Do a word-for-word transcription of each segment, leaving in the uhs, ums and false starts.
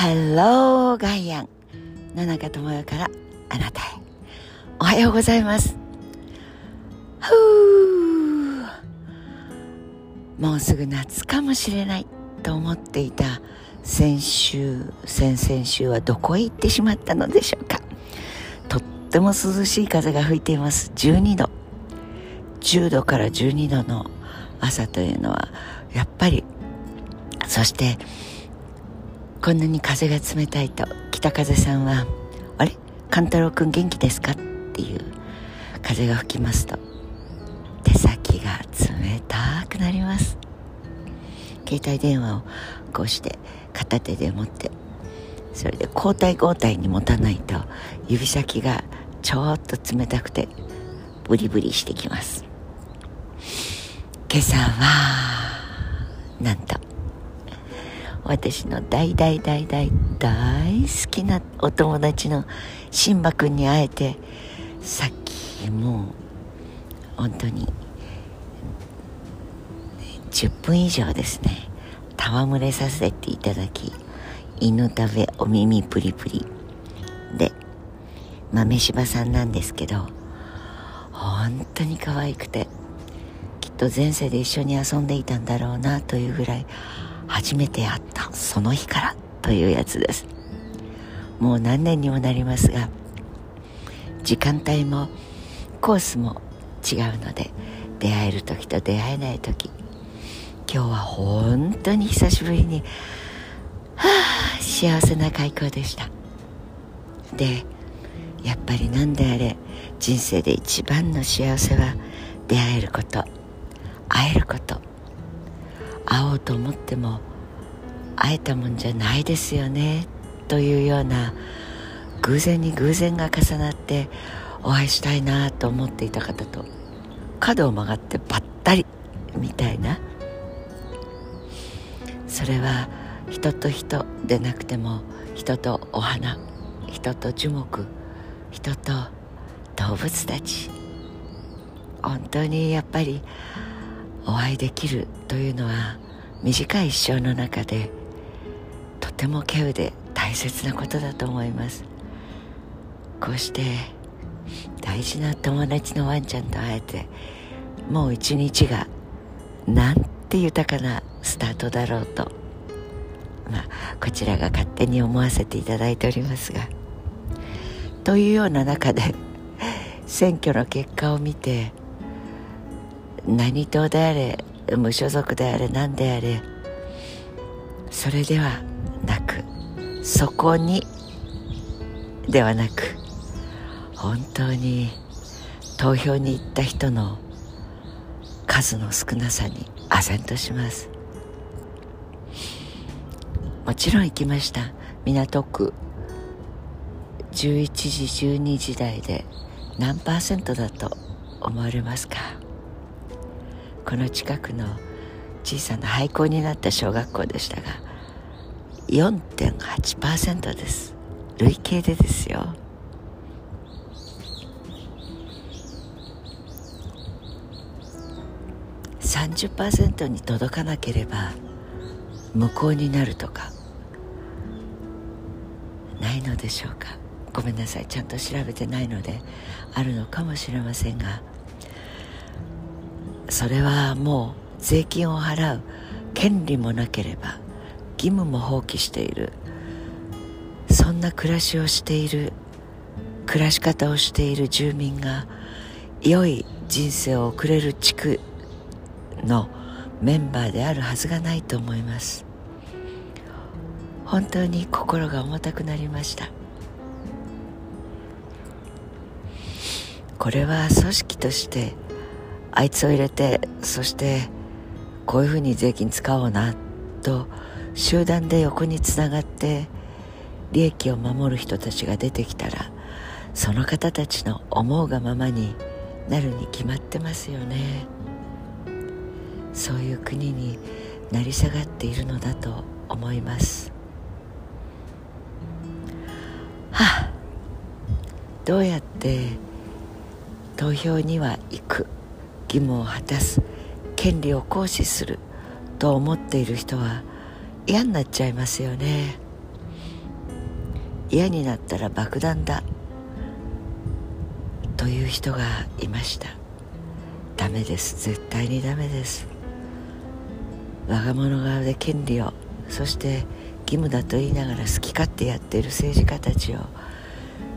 ハローガイアン、野中智代からあなたへ、おはようございます。ふう、もうすぐ夏かもしれないと思っていた先週、先々週はどこへ行ってしまったのでしょうか。とっても涼しい風が吹いています。じゅうにど、じゅうどからじゅうにどの朝というのはやっぱり、そしてこんなに風が冷たいと北風さんはあれ、勘太郎くん元気ですかっていう風が吹きますと、手先が冷たくなります。携帯電話をこうして片手で持って、それで交代交代に持たないと指先がちょっと冷たくてブリブリしてきます。今朝はなんと私の大大大大大好きなお友達のシンバくんに会えて、さっきもう本当にじゅっぷん以上ですね、戯れさせていただき、犬食べお耳プリプリで、豆柴さんなんですけど、本当に可愛くて、きっと前世で一緒に遊んでいたんだろうなというぐらい、初めて会ったその日からというやつです。もう何年にもなりますが、時間帯もコースも違うので、出会える時と出会えない時、今日は本当に久しぶりに、はあ、幸せな開口でした。で、やっぱりなんであれ、人生で一番の幸せは出会えること、会えること、会おうと思っても会えたもんじゃないですよね、というような偶然に偶然が重なって、お会いしたいなと思っていた方と角を曲がってばったりみたいな、それは人と人でなくても、人とお花、人と樹木、人と動物たち、本当にやっぱりお会いできるというのは、短い一生の中でとても稀有で大切なことだと思います。こうして大事な友達のワンちゃんと会えて、もう一日がなんて豊かなスタートだろうと、まあこちらが勝手に思わせていただいておりますが、というような中で選挙の結果を見て、何党であれ、無所属であれ、何であれ、それではなく、そこにではなく、本当に投票に行った人の数の少なさに唖然とします。もちろん行きました。港区、じゅういちじじゅうにじ台で何パーセントだと思われますか。この近くの小さな廃校になった小学校でしたが、 よんてんはちパーセント です。累計でですよ。さんじゅっパーセント に届かなければ無効になるとかないのでしょうか。ごめんなさい、ちゃんと調べてないのであるのかもしれませんが、それはもう税金を払う権利もなければ義務も放棄している、そんな暮らしをしている、暮らし方をしている住民が良い人生を送れる地区のメンバーであるはずがないと思います。本当に心が重たくなりました。これは組織としてあいつを入れて、そしてこういうふうに税金使おうなと集団で横につながって利益を守る人たちが出てきたら、その方たちの思うがままになるに決まってますよね。そういう国に成り下がっているのだと思います。はあ、どうやって投票には行く、義務を果たす、権利を行使すると思っている人は嫌になっちゃいますよね。嫌になったら爆弾だという人がいました。ダメです、絶対にダメです。我が物顔で権利を、そして義務だと言いながら好き勝手やっている政治家たちを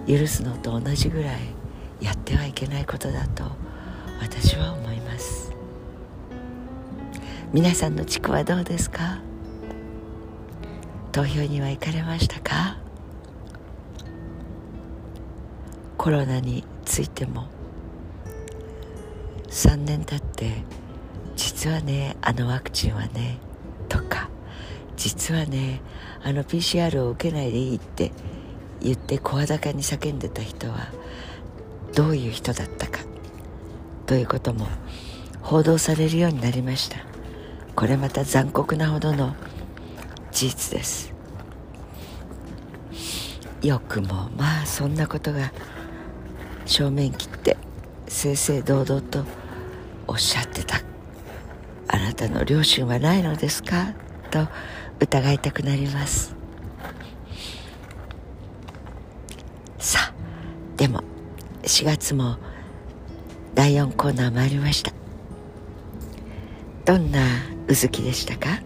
許すのと同じぐらいやってはいけないことだと私は思います。皆さんの地区はどうですか？投票には行かれましたか？コロナについてもさんねん経って、実はねあのワクチンはねとか、実はねあの ピーシーアール を受けないでいいって言って声高に叫んでた人はどういう人だったかということも報道されるようになりました。これまた残酷なほどの事実です。よくもまあそんなことが正面切って正々堂々とおっしゃってたあなたの良心はないのですかと疑いたくなります。さあ、でもしがつもだいよんコーナー回りました。どんなうずきでしたか？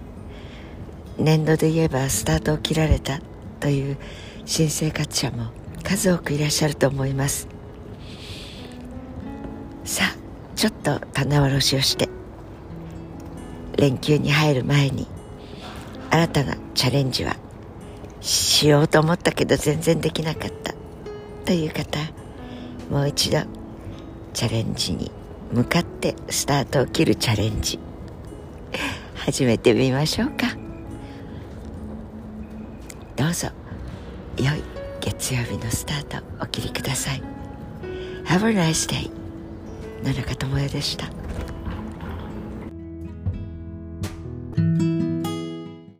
年度で言えばスタートを切られたという新生活者も数多くいらっしゃると思います。さあ、ちょっと棚卸しをして連休に入る前に新たなチャレンジはしようと思ったけど全然できなかったという方、もう一度チャレンジに向かってスタートを切るチャレンジ始めてみましょうか。どうぞ良い月曜日のスタートお切りください。 Have a nice day。 野中智代でした。